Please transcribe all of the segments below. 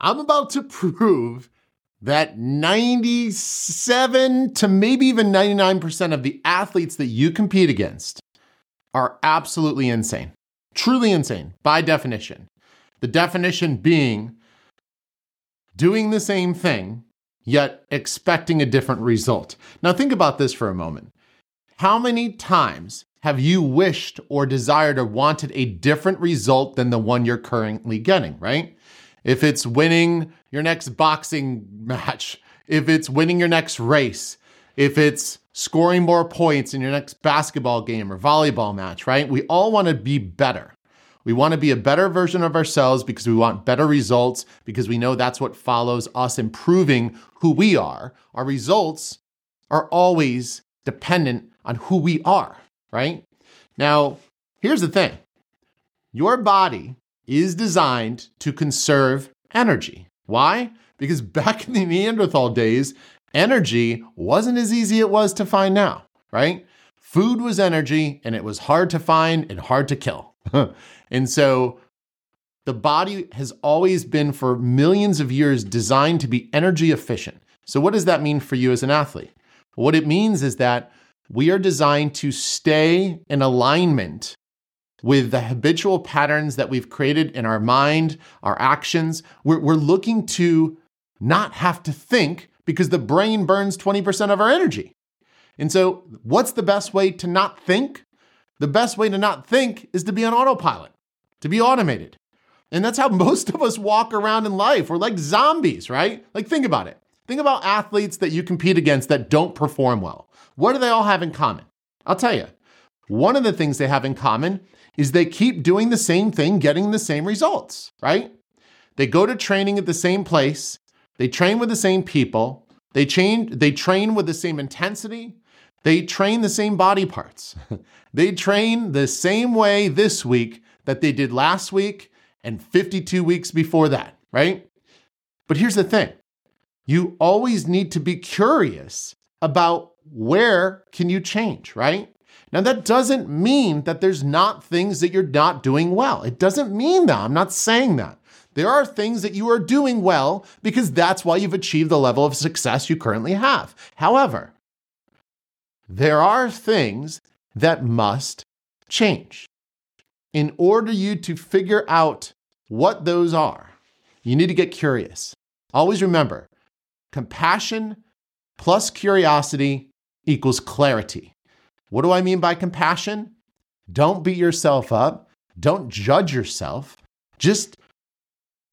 I'm about to prove that 97 to maybe even 99% of the athletes that you compete against are absolutely insane, truly insane by definition. The definition being doing the same thing, yet expecting a different result. Now think about this for a moment. How many times have you wished or desired or wanted a different result than the one you're currently getting, right? If it's winning your next boxing match, if it's winning your next race, if it's scoring more points in your next basketball game or volleyball match, right? We all want to be better. We want to be a better version of ourselves because we want better results, because we know that's what follows us improving who we are. Our results are always dependent on who we are, right? Now, here's the thing. Your body is designed to conserve energy. Why? Because back in the Neanderthal days, energy wasn't as easy it was to find now, right? Food was energy, and it was hard to find and hard to kill. And so the body has always been, for millions of years, designed to be energy efficient. So what does that mean for you as an athlete? What it means is that we are designed to stay in alignment with the habitual patterns that we've created in our mind, our actions. We're looking to not have to think because the brain burns 20% of our energy. And so what's the best way to not think? The best way to not think is to be on autopilot, to be automated. And that's how most of us walk around in life. We're like zombies, right? Like, think about it. Think about athletes that you compete against that don't perform well. What do they all have in common? I'll tell you. One of the things they have in common is they keep doing the same thing, getting the same results, right? They go to training at the same place. They train with the same people. They train with the same intensity. They train the same body parts. They train the same way this week that they did last week and 52 weeks before that, right? But here's the thing. You always need to be curious about where can you change, right? Now, that doesn't mean that there's not things that you're not doing well. It doesn't mean that. I'm not saying that. There are things that you are doing well because that's why you've achieved the level of success you currently have. However, there are things that must change. In order you to figure out what those are, you need to get curious. Always remember, compassion plus curiosity equals clarity. What do I mean by compassion? Don't beat yourself up. Don't judge yourself. Just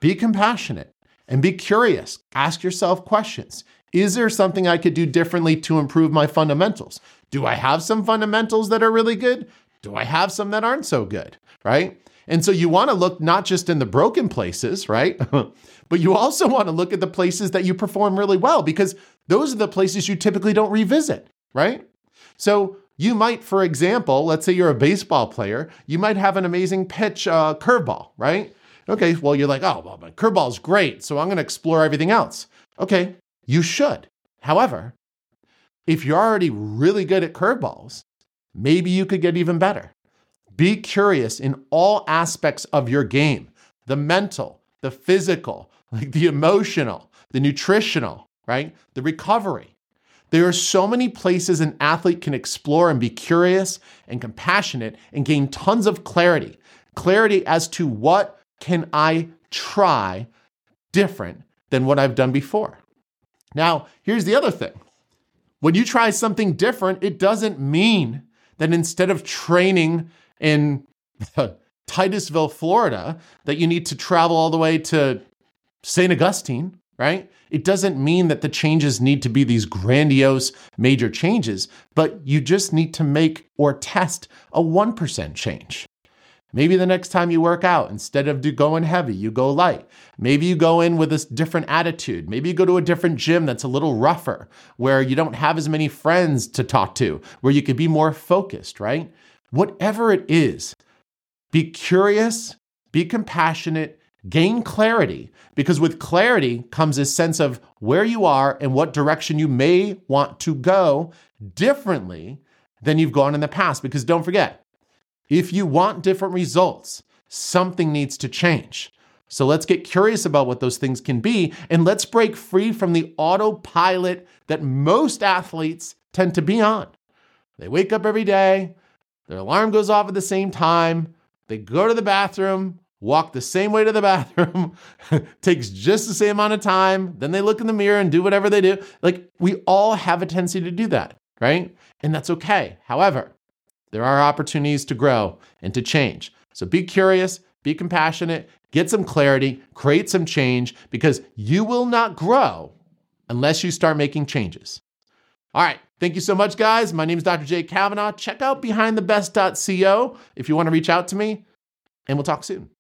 be compassionate and be curious. Ask yourself questions. Is there something I could do differently to improve my fundamentals? Do I have some fundamentals that are really good? Do I have some that aren't so good, right? And so you want to look not just in the broken places, right? But you also want to look at the places that you perform really well, because those are the places you typically don't revisit, right? So you might, for example, let's say you're a baseball player, you might have an amazing pitch curveball, right? Okay, well, you're like, oh, well, my curveball's great, so I'm going to explore everything else. Okay, you should. However, if you're already really good at curveballs, maybe you could get even better. Be curious in all aspects of your game, the mental, the physical, like the emotional, the nutritional, right? The recovery. There are so many places an athlete can explore and be curious and compassionate and gain tons of clarity. Clarity as to what can I try different than what I've done before. Now, here's the other thing. When you try something different, it doesn't mean that instead of training in Titusville, Florida, that you need to travel all the way to St. Augustine, right? It doesn't mean that the changes need to be these grandiose major changes, but you just need to make or test a 1% change. Maybe the next time you work out, instead of going heavy, you go light. Maybe you go in with a different attitude. Maybe you go to a different gym that's a little rougher, where you don't have as many friends to talk to, where you could be more focused, right? Whatever it is, be curious, be compassionate, gain clarity, because with clarity comes a sense of where you are and what direction you may want to go differently than you've gone in the past. Because don't forget, if you want different results, something needs to change. So let's get curious about what those things can be, and let's break free from the autopilot that most athletes tend to be on. They wake up every day, their alarm goes off at the same time, they go to the bathroom, walk the same way to the bathroom, takes just the same amount of time, then they look in the mirror and do whatever they do. Like, we all have a tendency to do that, right? And that's okay. However, there are opportunities to grow and to change. So be curious, be compassionate, get some clarity, create some change, because you will not grow unless you start making changes. All right. Thank you so much, guys. My name is Dr. Jay Cavanaugh. Check out BehindTheBest.co if you want to reach out to me, and we'll talk soon.